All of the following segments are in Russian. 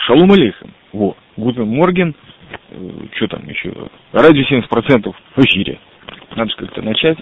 шалом алейхам, гутен морген, что там еще, радио 70% в эфире. Надо же как-то начать,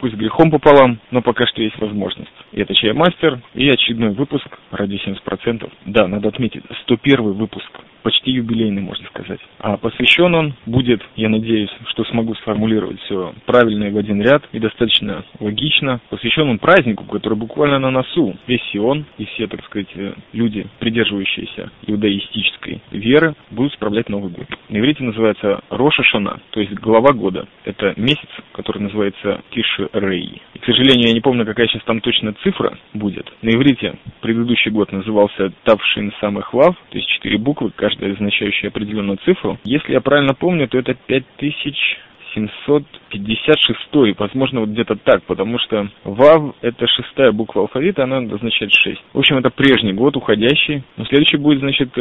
пусть грехом пополам, но пока что есть возможность. И это Чаймастер и очередной выпуск радио 70%. Да, надо отметить, 101 выпуск, почти юбилейный, можно сказать. А посвящен он будет, я надеюсь, что смогу сформулировать все правильно и в один ряд, и достаточно логично. Посвящен он празднику, который буквально на носу. Весь Сион и все, так сказать, люди, придерживающиеся иудаистической веры, будут справлять Новый год. На иврите называется Рош ха-Шана, то есть глава года. Это месяц, который называется Тишрей. И, к сожалению, я не помню, какая сейчас там точно цифра будет. На иврите предыдущий год назывался Тавшин Самых Лав, то есть 4 буквы, каждая означающая определенную цифру. Если я правильно помню, то это 5756, возможно, вот где-то так, потому что Вав – это шестая буква алфавита, она означает 6. В общем, это прежний год, уходящий. Но следующий будет, значит,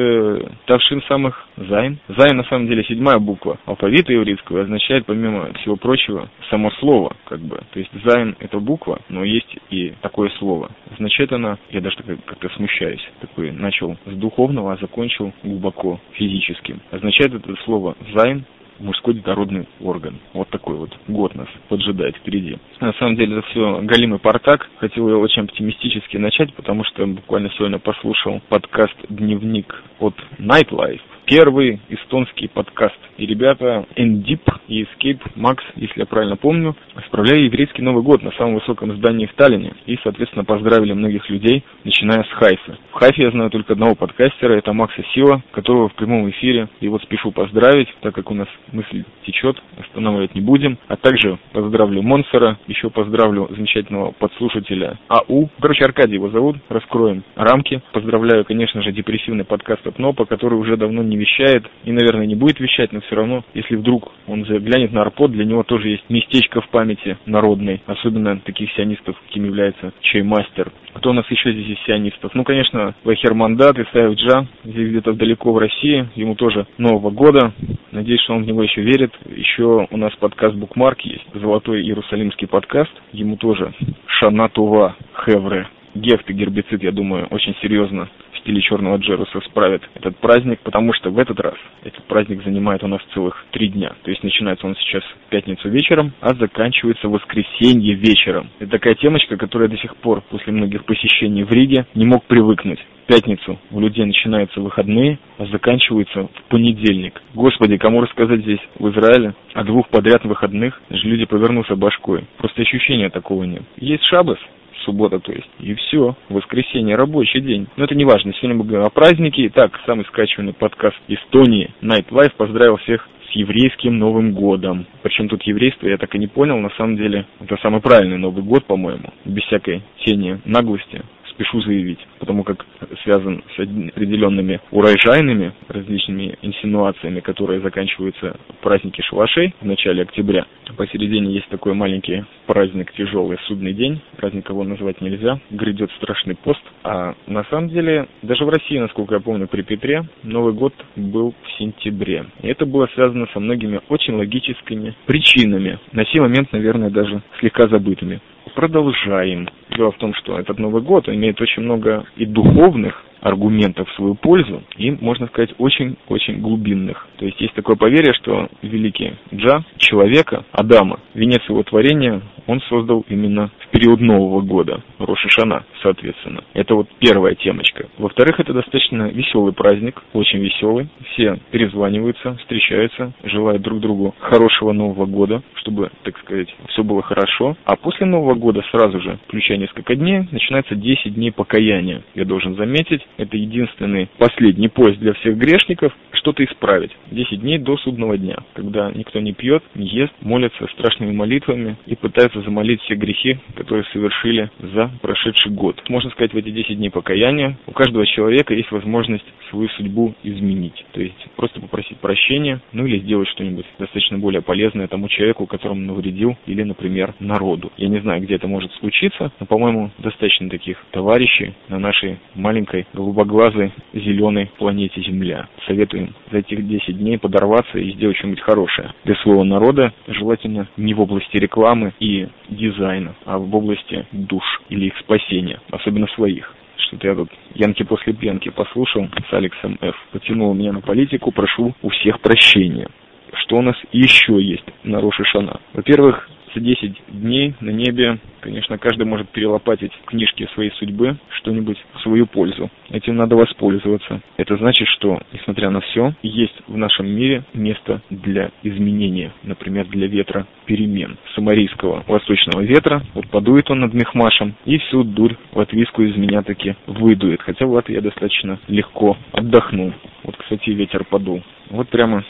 Тавшин Самых Зайн. Зайн, на самом деле, седьмая буква алфавита еврейского, означает, помимо всего прочего, само слово, как бы. То есть Зайн – это буква, но есть и такое слово. Означает она, я даже как-то смущаюсь, такой начал с духовного, а закончил глубоко физическим. Означает это слово Зайн мужской детородный орган. Вот такой вот год нас поджидает впереди. На самом деле это все галимый портак. Хотел я очень оптимистически начать, потому что буквально сегодня послушал подкаст «Дневник» от Nightlife. Первый эстонский подкаст. И ребята Эндип и Escape Макс, если я правильно помню, справляли еврейский Новый год на самом высоком здании в Таллине. И, соответственно, поздравили многих людей, начиная с Хайфы. В Хайфе я знаю только одного подкастера, это Макса Сила, которого в прямом эфире. И вот спешу поздравить, так как у нас мысль течет, останавливать не будем. А также поздравлю Монсера, еще поздравлю замечательного подслушателя АУ. Короче, Аркадий его зовут, раскроем рамки. Поздравляю, конечно же, депрессивный подкаст от НОПа, который уже давно не вещает и, наверное, не будет вещать, но все равно, если вдруг он заглянет на арпод, для него тоже есть местечко в памяти народной, особенно таких сионистов, каким является Чаймастер. Кто у нас еще здесь из сионистов? Ну, конечно, Вахер Мандат, Исаев Джан, здесь где-то далеко в России, ему тоже Нового года, надеюсь, что он в него еще верит. Еще у нас подкаст «Букмарк» есть, «Золотой Иерусалимский подкаст», ему тоже Шана Това, Хевре, Гефт и Гербицит, я думаю, очень серьезно в стиле Черного Джеруса справят этот праздник, потому что в этот раз этот праздник занимает у нас целых 3 дня. То есть начинается он сейчас в пятницу вечером, а заканчивается в воскресенье вечером. Это такая темочка, которая до сих пор после многих посещений в Риге не мог привыкнуть. В пятницу у людей начинаются выходные, а заканчиваются в понедельник. Господи, кому рассказать здесь, в Израиле, о 2 подряд выходных, даже люди повернутся башкой. Просто ощущения такого нет. Есть шаббат, суббота, то есть, и все. Воскресенье, рабочий день. Но это не важно. Сегодня мы говорим о празднике. Итак, самый скачиваемый подкаст Эстонии Nightlife поздравил всех с еврейским Новым годом. Причем тут еврейство, я так и не понял. На самом деле, это самый правильный Новый год, по-моему. Без всякой тени наглости. Спешу заявить, потому как связан с определенными урожайными различными инсинуациями, которые заканчиваются в празднике шалашей в начале октября. Посередине есть такой маленький праздник, тяжелый судный день. Праздник его назвать нельзя. Грядет страшный пост. А на самом деле, даже в России, насколько я помню, при Петре Новый год был в сентябре. И это было связано со многими очень логическими причинами. На сей момент, наверное, даже слегка забытыми. Продолжаем. Дело в том, что этот Новый год имеет очень много и духовных аргументов в свою пользу, и, можно сказать, очень-очень глубинных. То есть есть такое поверье, что великий Джа, человека, Адама, венец его творения, он создал именно в период Нового года, Рош ха-Шана, соответственно. Это вот первая темочка. Во-вторых, это достаточно веселый праздник, очень веселый. Все перезваниваются, встречаются, желают друг другу хорошего Нового года, чтобы, так сказать, все было хорошо. А после Нового года сразу же, включая несколько дней, начинается 10 дней покаяния. Я должен заметить, это единственный, последний пост для всех грешников, что-то исправить. 10 дней до судного дня, когда никто не пьет, не ест, молятся страшными молитвами и пытаются замолить все грехи, которые совершили за прошедший год. Можно сказать, в эти 10 дней покаяния у каждого человека есть возможность свою судьбу изменить. То есть просто попросить прощения, ну или сделать что-нибудь достаточно более полезное тому человеку, которому навредил, или, например, народу. Я не знаю, где это может случиться, но, по-моему, достаточно таких товарищей на нашей маленькой голубоглазой зеленой планете Земля. Советуем за этих 10 дней подорваться и сделать что-нибудь хорошее для своего народа, желательно не в области рекламы и дизайна, а в области душ или их спасения, особенно своих. Что-то я тут «Янки после пьянки» послушал с Алексом Ф. Потянуло меня на политику, прошу у всех прощения. Что у нас еще есть на Рош ха-Шана? Во-первых, за 10 дней на небе, конечно, каждый может перелопатить книжки своей судьбы, что-нибудь в свою пользу. Этим надо воспользоваться. Это значит, что, несмотря на все, есть в нашем мире место для изменения, например, для ветра перемен. Самарийского восточного ветра, вот подует он над Мехмашем, и всю дурь латвийскую из меня таки выдует. Хотя в Латвии я достаточно легко отдохнул. Вот, кстати, ветер подул. Вот прямо...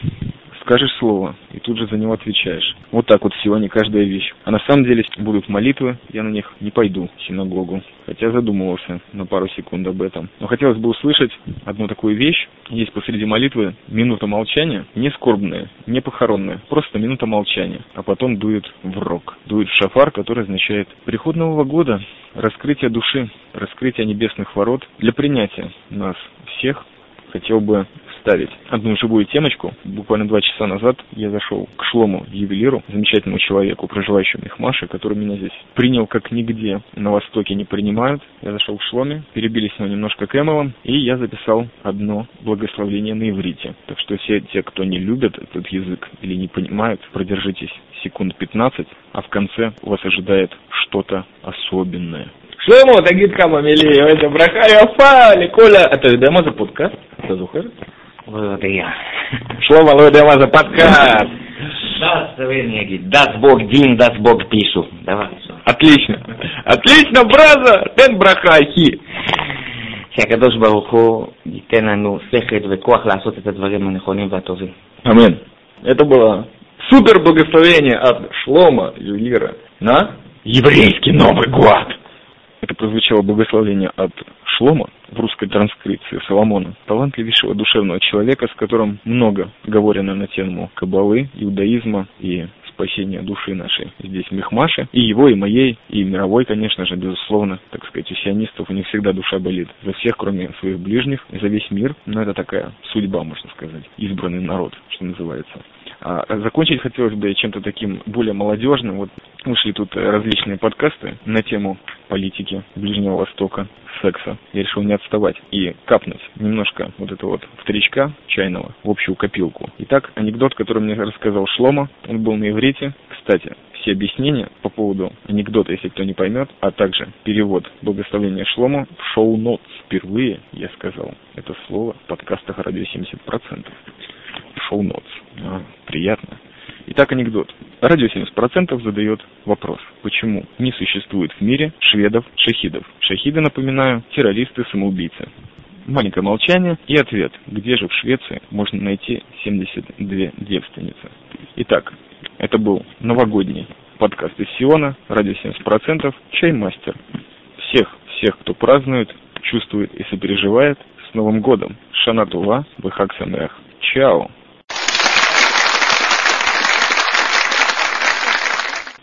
Скажешь слово, и тут же за него отвечаешь. Вот так вот всего не каждая вещь. А на самом деле будут молитвы, я на них не пойду в синагогу. Хотя задумывался на пару секунд об этом. Но хотелось бы услышать одну такую вещь. Есть посреди молитвы минута молчания, не скорбная, не похоронная, просто минута молчания. А потом дует в рог, дует в шафар, который означает приход Нового года, раскрытие души, раскрытие небесных ворот для принятия нас всех. Хотел бы вставить одну живую темочку. Буквально 2 часа назад я зашел к Шлому, ювелиру, замечательному человеку, проживающему в Мехмаше, который меня здесь принял как нигде на Востоке не принимают. Я зашел к Шломе, перебились мы немножко кэмэлом, и я записал одно благословление на иврите. Так что все те, кто не любят этот язык или не понимают, продержитесь секунд 15, а в конце вас ожидает что-то особенное. Шломо, тагид кама мили, это браха, яфа, ликоля. Это видимо за подкаст, это зухер? Вот это я. Шломо, видимо за подкаст. Даст время, гид, даст Бог дин, даст Бог пишу. Давай. Отлично, отлично, браза, тен браха, хи. שהקדוש ברוך הוא ייתן לנו שכל וכוח לעשות את הדברים הנכונים והטובים. Амин. Это было супер благословение от Шломо, ювелира, на еврейский Новый год. Это прозвучало благословение от Шломо в русской транскрипции Соломона, талантливейшего душевного человека, с которым много говорено на тему каббалы, иудаизма и спасения души нашей здесь в Мехмаше, и его, и моей, и мировой, конечно же, безусловно, так сказать, у сионистов у них всегда душа болит за всех, кроме своих ближних, за весь мир, но это такая судьба, можно сказать, избранный народ, что называется. А закончить хотелось бы чем-то таким более молодежным. Вот вышли тут различные подкасты на тему политики Ближнего Востока, секса. Я решил не отставать и капнуть немножко вот этого вот вторичка чайного в общую копилку. Итак, анекдот, который мне рассказал Шломо, он был на иврите. Кстати, все объяснения по поводу анекдота, если кто не поймет, а также перевод благословения Шломо в шоу-нотс. Впервые я сказал это слово в подкастах «Радио 70%». Шоу-нотс. Приятно. Итак, анекдот. Радио 70% задает вопрос, почему не существует в мире шведов-шахидов. Шахиды, напоминаю, террористы-самоубийцы. Маленькое молчание и ответ. Где же в Швеции можно найти 72 девственницы? Итак, это был новогодний подкаст из Сиона. Радио 70%. Чаймастер. Всех, кто празднует, чувствует и сопереживает. С Новым годом. Шана Тула. Бхаг Самеах. Чао.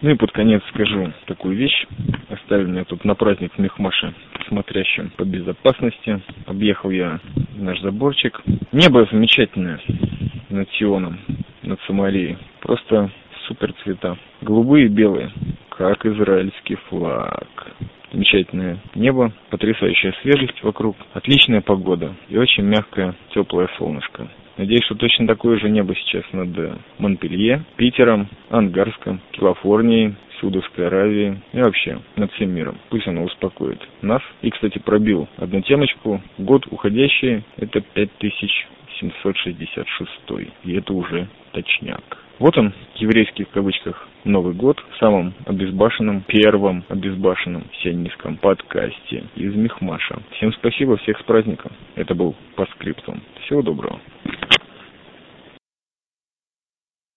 Ну и под конец скажу такую вещь. Оставили меня тут на праздник в Мехмаше, смотрящим по безопасности. Объехал я наш заборчик. Небо замечательное над Сионом, над Самарией. Просто супер цвета. Голубые и белые, как израильский флаг. Замечательное небо, потрясающая свежесть вокруг, отличная погода и очень мягкое, теплое солнышко. Надеюсь, что точно такое же небо сейчас над Монпелье, Питером, Ангарском, Калифорнией, Саудовской Аравией и вообще над всем миром. Пусть оно успокоит нас. И, кстати, пробил одну темочку. Год уходящий – это 5766. И это уже точняк. Вот он, еврейский в кавычках Новый год, в самом обезбашенном, первом обезбашенном сионистском подкасте из Мехмаша. Всем спасибо, всех с праздником. Это был по скрипту. Всего доброго.